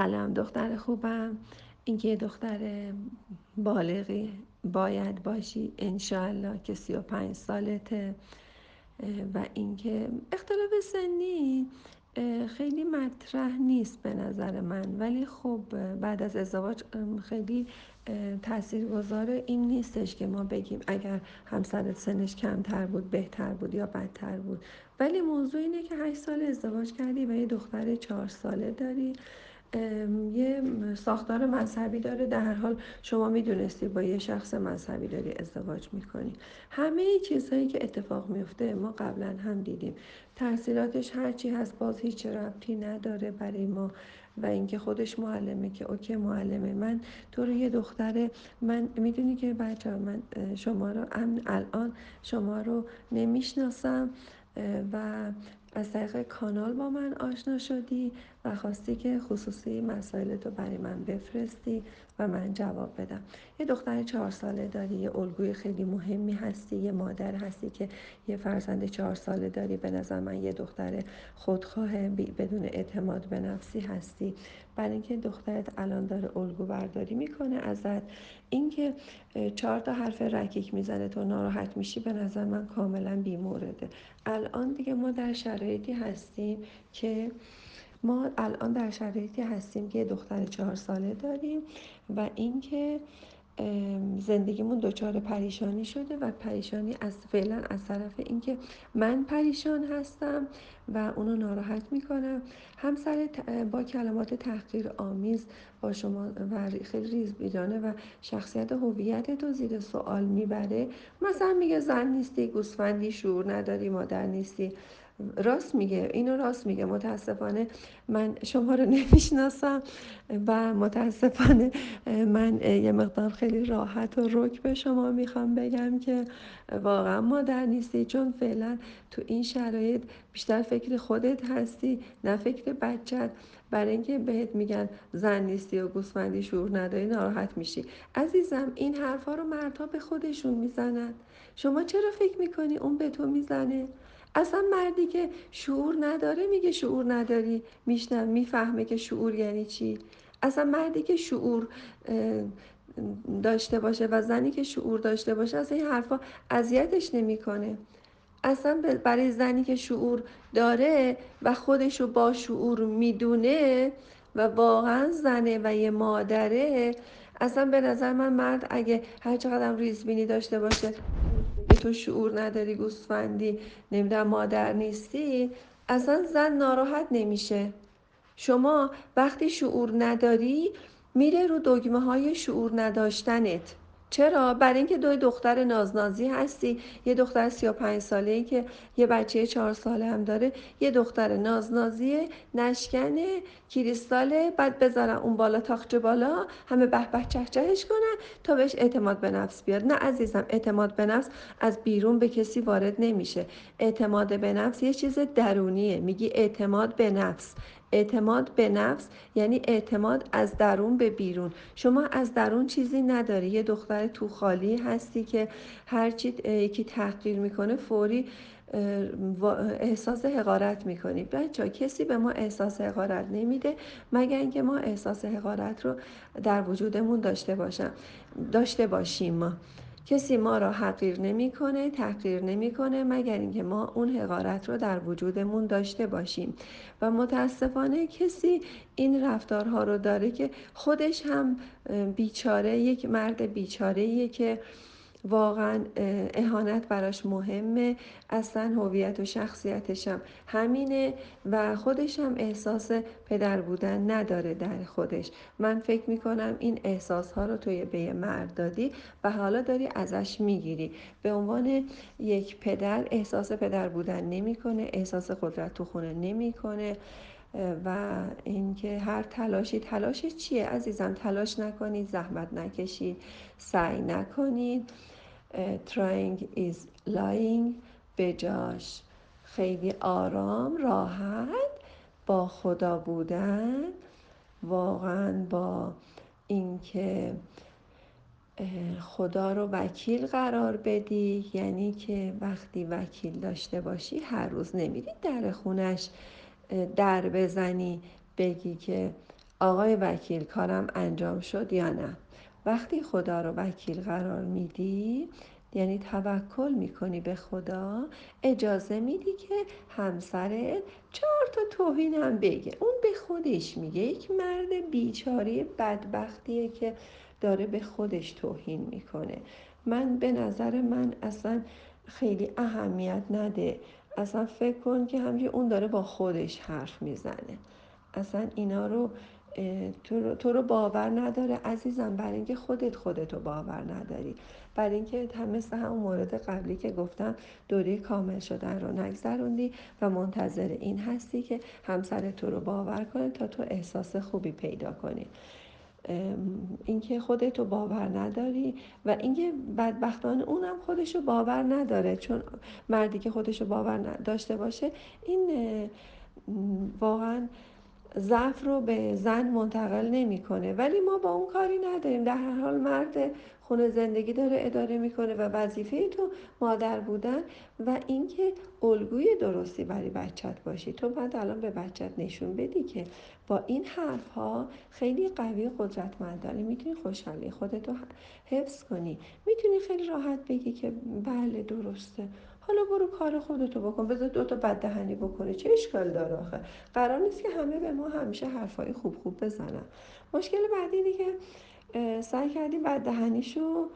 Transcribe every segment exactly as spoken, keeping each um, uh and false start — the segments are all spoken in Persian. سلام دختر خوبم، اینکه دختر بالغی باید باشی انشالله که سی و پنج سالته و اینکه اختلاف سنی خیلی مطرح نیست به نظر من، ولی خب بعد از ازدواج خیلی تاثیرگذار این نیستش که ما بگیم اگر همسرت سنش کمتر بود بهتر بود یا بدتر بود، ولی موضوع اینه که هشت سال ازدواج کردی و یه دختر چهار ساله داری، یه ساختار مذهبی داره، در هر حال شما میدونستی با یه شخص مذهبی داری ازدواج میکنی. همه چیزهایی که اتفاق میفته ما قبلا هم دیدیم، تحصیلاتش هرچی هست باز هیچ ربطی نداره برای ما، و اینکه خودش معلمه که اوکی معلمه، من تو رو یه دختره، من میدونی که بچه من شما رو الان شما رو نمیشناسم و از طریق کانال با من آشنا شدی و خواستی که خصوصی مسائلتو برای من بفرستی و من جواب بدم. یه دختر چهار ساله داری، یه الگوی خیلی مهمی هستی، یه مادر هستی که یه فرزند چهار ساله داری، به نظر من یه دختر خودخواه بدون اعتماد به نفسی هستی، برای اینکه دخترت الان داره الگو برداری میکنه ازت. اینکه چهار تا حرف رکیک میزنه تو ناراحت میشی به نظر من کاملا بیمورده. الان دیگه ما در شرایطی هستیم که ما الان در شرایطی هستیم که دختر چهار ساله داریم و اینکه زندگیمون دچار پریشانی شده و پریشانی از فعلا از طرف اینکه من پریشان هستم و اونو ناراحت میکنم. همسر با کلمات تحقیرآمیز با شما و خیلی ریز بیرانه و شخصیت هویتت رو زیر سوال میبره، مثلا میگه زن نیستی، گوسفندی، شعور نداری، مادر نیستی. راست میگه، اینو راست میگه. متاسفانه من شما رو نمیشناسم و متاسفانه من یه مقدار خیلی راحت و رک به شما میخوام بگم که واقعا مادر نیستی، چون فعلا تو این شرایط بیشتر فکر خودت هستی نه فکر بچت. برای اینکه بهت میگن زن نیستی و گوسفندی شعور نداری ناراحت میشی. عزیزم این حرفا رو مردها به خودشون میزنن، شما چرا فکر میکنی اون به تو میزنه؟ اصلا مردی که شعور نداره میگه شعور نداری، میشنم میفهمه که شعور یعنی چی. اصلا مردی که شعور داشته باشه و زنی که شعور داشته باشه اصلا این حرفا اذیتش نمیکنه. اصلا برای زنی که شعور داره و خودشو با شعور میدونه و واقعا زنه و یه مادره، اصلا به نظر من مرد اگه هر چقدر ریزبینی داشته باشه تو شعور نداری، گوسفندی، نمیدونم مادر نیستی، اصلا زن ناراحت نمیشه. شما وقتی شعور نداری میره رو دگمه های شعور نداشتنت. چرا؟ برای اینکه دوی دختر نازنازی هستی، یه دختر سی و پنج ساله ای که یه بچه چهار ساله هم داره، یه دختر نازنازیه، نشکنه، کریستاله، بعد بذارن اون بالا تاخچه بالا همه به به چهچهش کنن تا بهش اعتماد به نفس بیاد. نه عزیزم، اعتماد به نفس از بیرون به کسی وارد نمیشه. اعتماد به نفس یه چیز درونیه. میگی اعتماد به نفس، اعتماد به نفس یعنی اعتماد از درون به بیرون. شما از درون چیزی نداری، یه دختر تو خالی هستی که هرچی یکی تحقیر میکنه فوری احساس حقارت میکنی. بچه ها کسی به ما احساس حقارت نمیده مگر اینکه ما احساس حقارت رو در وجودمون داشته باشیم داشته باشیم ما. کسی ما را حقیر نمیکنه، تحقیر نمیکنه مگر اینکه ما اون حقارت رو در وجودمون داشته باشیم. و متاسفانه کسی این رفتارها رو داره که خودش هم بیچاره، یک مرد بیچاره‌ایه که واقعا اهانت براش مهمه، اصلا هویت و شخصیتش هم همینه و خودش هم احساس پدر بودن نداره در خودش. من فکر میکنم این احساس ها رو توی به مرد دادی و حالا داری ازش میگیری. به عنوان یک پدر احساس پدر بودن نمیکنه، احساس قدرت تو خونه نمیکنه. و اینکه هر تلاشی تلاش چیه عزیزم؟ تلاش نکنید، زحمت نکشید، سعی نکنید. trying is lying. بجاش خیلی آرام، راحت با خدا بودن، واقعا با اینکه خدا رو وکیل قرار بدی، یعنی که وقتی وکیل داشته باشی هر روز نمیری در خونش در بزنی بگی که آقای وکیل کارم انجام شد یا نه؟ وقتی خدا رو وکیل قرار میدی، یعنی توکل میکنی به خدا، اجازه میدی که همسرت چهار تا توهین هم بگه. اون به خودش میگه، یک مرد بیچاره بدبختیه که داره به خودش توهین میکنه. من به نظر من اصلا خیلی اهمیت نده، اصلا فکر کن که همچنین اون داره با خودش حرف میزنه، اصلا اینا رو تو رو, تو رو باور نداره عزیزم، برای اینکه خودت خودت رو باور نداری، برای اینکه هم مثل همون مورد قبلی که گفتم دوره کامل شدن رو نگذروندی و منتظر این هستی که همسر تو رو باور کنه تا تو احساس خوبی پیدا کنی. اینکه خودت رو باور نداری و اینکه بدبختانه اونم خودش رو باور نداره، چون مردی که خودش رو باور نداشته باشه این واقعا ضعف رو به زن منتقل نمیکنه. ولی ما با اون کاری نداریم، در هر حال مرد خونه زندگی داره اداره میکنه و وظیفه تو مادر بودن و اینکه الگوی درستی برای بچت باشی. تو بعد الان به بچت نشون بدی که با این حرف ها خیلی قوی و قدرتمندانه میتونی خوشحالی خودت رو حفظ کنی، میتونی خیلی راحت بگی که بله درسته، حالا برو کار خودتو بکن، بذار دوتا بد دهنی بکنه، چه اشکال داره آخه؟ قرار نیست که همه به ما همیشه حرفای خوب خوب بزنن. مشکل بعدی اینه که سعی کردی بد دهنیشو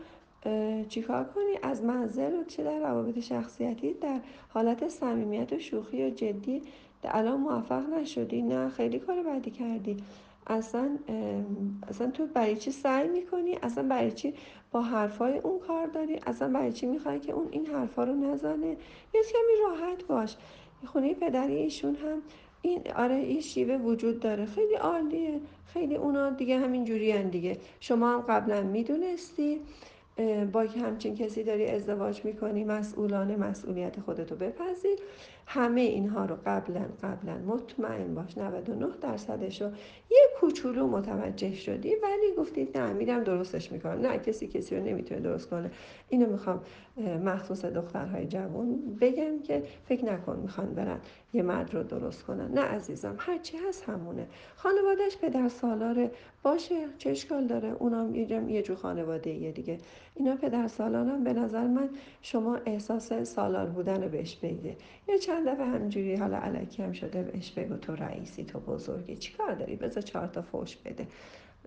چیکار کنی؟ از منزل و چه در روابط شخصیتی در حالت صمیمیت و شوخی و جدی الان موفق نشدی؟ نه خیلی کار بعدی کردی. اصلا اصلا تو برای چی سعی میکنی؟ اصلا برای چی با حرفای اون کار داری؟ اصلا برای چی میخوای که اون این حرفا رو نزنه؟ یه کمی راحت باش. خونه پدری ایشون هم این آره این شیوه وجود داره، خیلی عالیه، خیلی اونا دیگه همین جوری هن دیگه. شما هم قبلا میدونستی، با همچین کسی داری ازدواج میکنی، مسئولانه مسئولیت خودتو بپذیر. همه اینها رو قبلا قبلا مطمئن باش، نود و نه درصدش رو یه کوچولو متوجه شدی ولی گفتید نه میرم درستش میکنم. نه کسی کسی رو نمیتونه درست کنه. اینو میخوام مخصوص دخترهای جوان بگم که فکر نکن میخوان برن یه مرد رو درست کنن. نه عزیزم، هرچی هست همونه. خانوادهش پدر سالاره، باشه چه اشکال داره، اونام یه جور خانواده‌ایه دیگه. اینا پدر سالارم، به نظر من شما احساس سالار بودن رو بهش بگید، یا چند دفعه همجوری حالا الکی هم شده بهش بگو تو رئیسی، تو بزرگی، چی کار داری، بذار چهار تا فوش بده.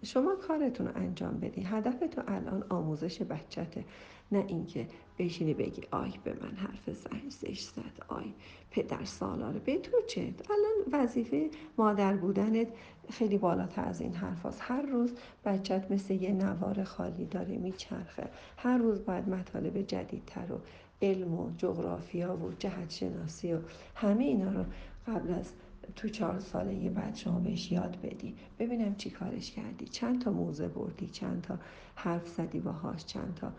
شما کارتون رو انجام بدی، هدفتو الان آموزش بچته، نه اینکه بشینی بگی آی به من حرف زشت زد، آی پدر سالاره. به تو چه؟ الان وظیفه مادر بودنت خیلی بالاتر از این حرف هست. هر روز بچت مثل یه نوار خالی داره میچرخه، هر روز باید مطالب جدیدتر و علم و جغرافیا و جهت شناسی و همه اینا رو قبل از تو چهار سالگی بعد شما بهش یاد بدی، ببینم چی کارش کردی، چند تا موزه بردی، چند تا حرف زدی باهاش، چند تا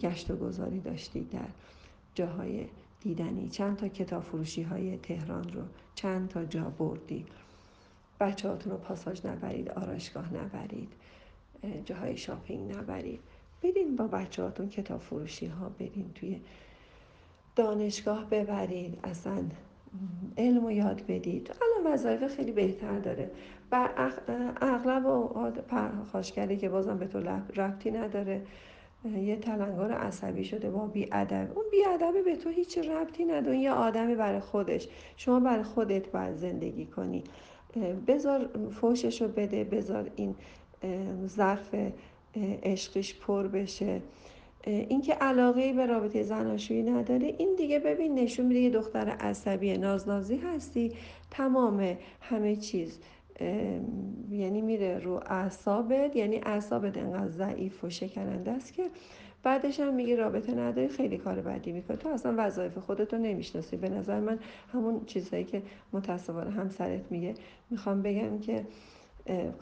گشت و گذاری داشتی در جاهای دیدنی، چند تا کتاب فروشی های تهران رو چند تا جا بردی، بچه هاتون رو پاساژ نبرید، آرایشگاه نبرید، جاهای شاپینگ نبرید، برین با بچه هاتون کتاب فروشی ها، برین توی دانشگاه ببرید، اصلا علم رو یاد بدید. الان وظایف خیلی بهتر داره. بر اغلب اوقات پرخاشگری که بازم به تو ربطی نداره، یه تلنگر عصبی شده با بی‌ادب، اون بی‌ادبی به تو هیچ ربطی نداره، یه آدمی برای خودش. شما برای خودت باید زندگی کنی، بذار فوششو بده، بذار این ظرف عشقیش پر بشه. این که علاقه به رابطه زناشویی نداره، این دیگه ببین نشون میده یه دختر عصبی نازنازی هستی، تمام همه چیز یعنی میره رو اعصابت، یعنی اعصابت انقدر ضعیف و شکننده است که بعدش هم میگی رابطه نداری، خیلی کار بدی میکنی. تو اصلا وظایف خودت رو نمیشناسی. به نظر من همون چیزایی که متأسفانه همسرت میگه، میخوام بگم که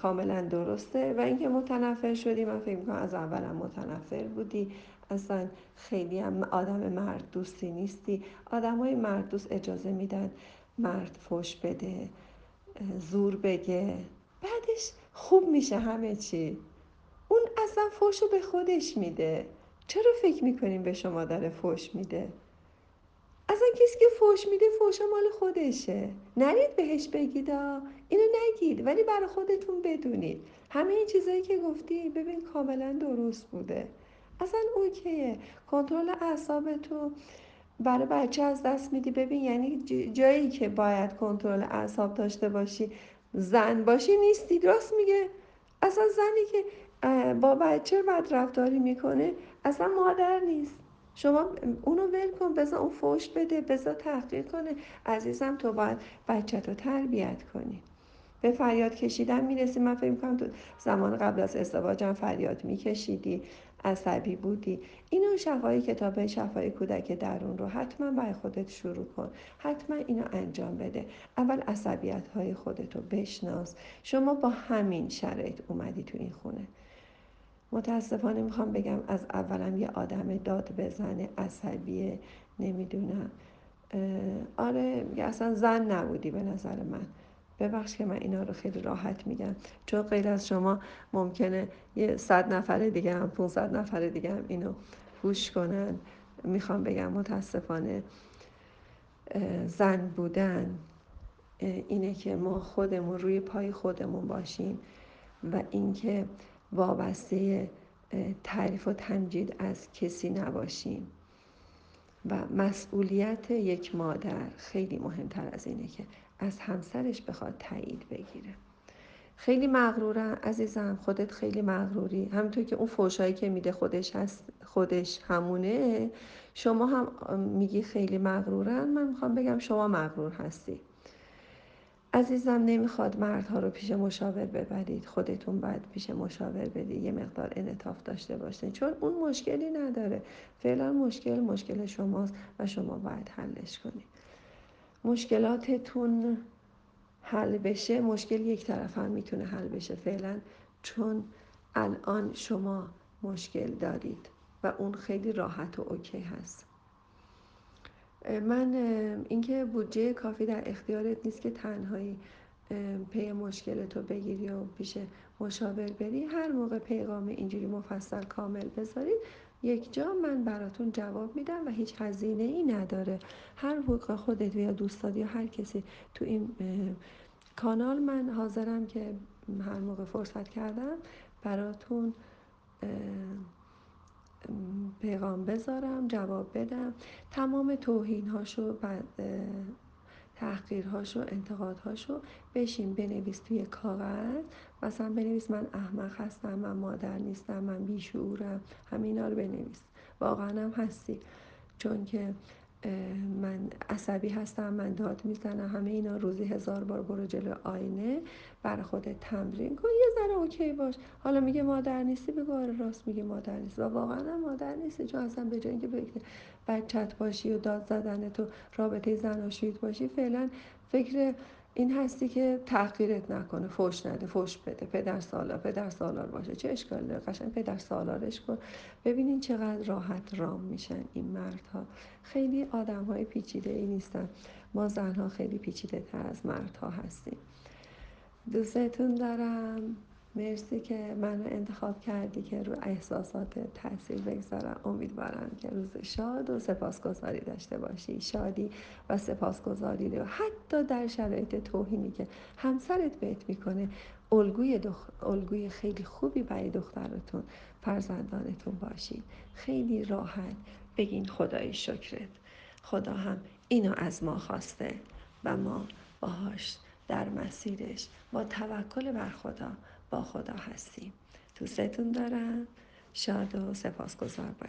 کاملا درسته. و اینکه متنفر شدی، من فکر میکنم از اولم متنفر بودی، اصلا خیلی هم آدم مرد دوستی نیستی. آدم های مرد دوست اجازه میدن مرد فوش بده، زور بگه، بعدش خوب میشه همه چی. اون اصلا فوشو به خودش میده، چرا فکر میکنیم به شما داره فوش میده؟ اصلا کسی که فحش میده فحشا مال خودشه، نرید بهش بگید اینو نگید، ولی برای خودتون بدونید همه این چیزایی که گفتی ببین کاملا درست بوده، اصلا اوکیه. کنترل اعصابتو برای بچه از دست میدی، ببین یعنی جایی که باید کنترل اعصاب داشته باشی زن باشی نیستی. درست میگه، اصلا زنی که با بچه بد رفتاری میکنه اصلا مادر نیست. شما اونو ول کن، بذار اون فحش بده، بذار تحقیر کنه. عزیزم تو باید بچه تو تربیت کنی. به فریاد کشیدن میرسی. من فکر میکنم تو زمان قبل از ازدواجم فریاد میکشیدی، عصبی بودی. اینو شفای کتاب شفای کودک درون رو حتما برای خودت شروع کن، حتما اینو انجام بده. اول عصبیت های خودت رو بشناس. شما با همین شرایط اومدی تو این خونه. متاسفانه میخوام بگم از اولم یه آدم داد بزنه، عصبیه، نمیدونم، آره اصلا زن نبودی به نظر من. ببخش که من اینا رو خیلی راحت میگم، چون غیر از شما ممکنه یه صد نفر دیگه هم پانصد نفر دیگه هم اینو گوش کنن. میخوام بگم متاسفانه زن بودن اینه که ما خودمون روی پای خودمون باشیم و اینکه وابسته تعریف و تمجید از کسی نباشیم و مسئولیت یک مادر خیلی مهمتر از اینه که از همسرش بخواد تایید بگیره. خیلی مغرورم عزیزم، خودت خیلی مغروری. همونطور که اون فحشایی که میده خودش هست، خودش همونه. شما هم میگی خیلی مغرورن، من میخوام بگم شما مغرور هستی عزیزم. نمیخواد مردها رو پیش مشاور ببرید، خودتون باید پیش مشاور بدید، یه مقدار انعطاف داشته باشید، چون اون مشکلی نداره. فعلا مشکل مشکل شماست و شما باید حلش کنید. مشکلاتتون حل بشه، مشکل یک طرف هم میتونه حل بشه فعلا، چون الان شما مشکل دارید و اون خیلی راحت و اوکی هست. من اینکه بودجه کافی در اختیارت نیست که تنهایی پی مشکلتو بگیری و پیش مشاور بری، هر موقع پیغام اینجوری مفصل کامل بذارید یک جا من براتون جواب میدم و هیچ هزینه ای نداره. هر حقوق خودت یا دوستات یا هر کسی تو این کانال من حاضرم که هر موقع فرصت کردم براتون پیغام بذارم، جواب بدم. تمام توهین هاشو، تحقیر هاشو، انتقاد هاشو بشین بنویس توی کاغذ. مثلا بنویس من احمق هستم، من مادر نیستم، من بیشعورم. همینا رو بنویس. واقعا هم هستی، چون که من عصبی هستم، من داد میزنم. همه اینا روزی هزار بار برو جلو آینه، برای خودت تمرین کن، یه ذره اوکی باش. حالا میگه مادر نیستی، بگو راست میگه مادر نیستی و واقعا مادر نیستی. چون اصلا به جای اینکه بچت باشی و داد زدن تو رابطه زن و شوید باشی، فعلا فکر این هستی که تحقیرت نکنه، فوش نده، فوش بده، پدر سالار، پدر سالار باشه. چه اشکال داره؟ قشنگ پدر سالارش کن. ببینین چقدر راحت رام میشن این مردها. خیلی آدمهای پیچیده ای نیستن. ما زنها خیلی پیچیده تر از مردها هستیم. دوستتون دارم. مرسی که منو انتخاب کردی که رو احساسات تاثیر بگذارم. امیدوارم که روز شاد و سپاسگزاری داشته باشی. شادی و سپاسگزاری رو حتی در شرایط توهینی که همسرت بهت میکنه، الگوی دخ... الگوی خیلی خوبی برای دخترتون، فرزندانتون باشی. خیلی راحت بگین خدای شکرت، خدا هم اینو از ما خواسته و ما باهاش در مسیرش با توکل بر خدا با خدا هستیم. دوستتون دارم. شاد و سپاسگزار باشید.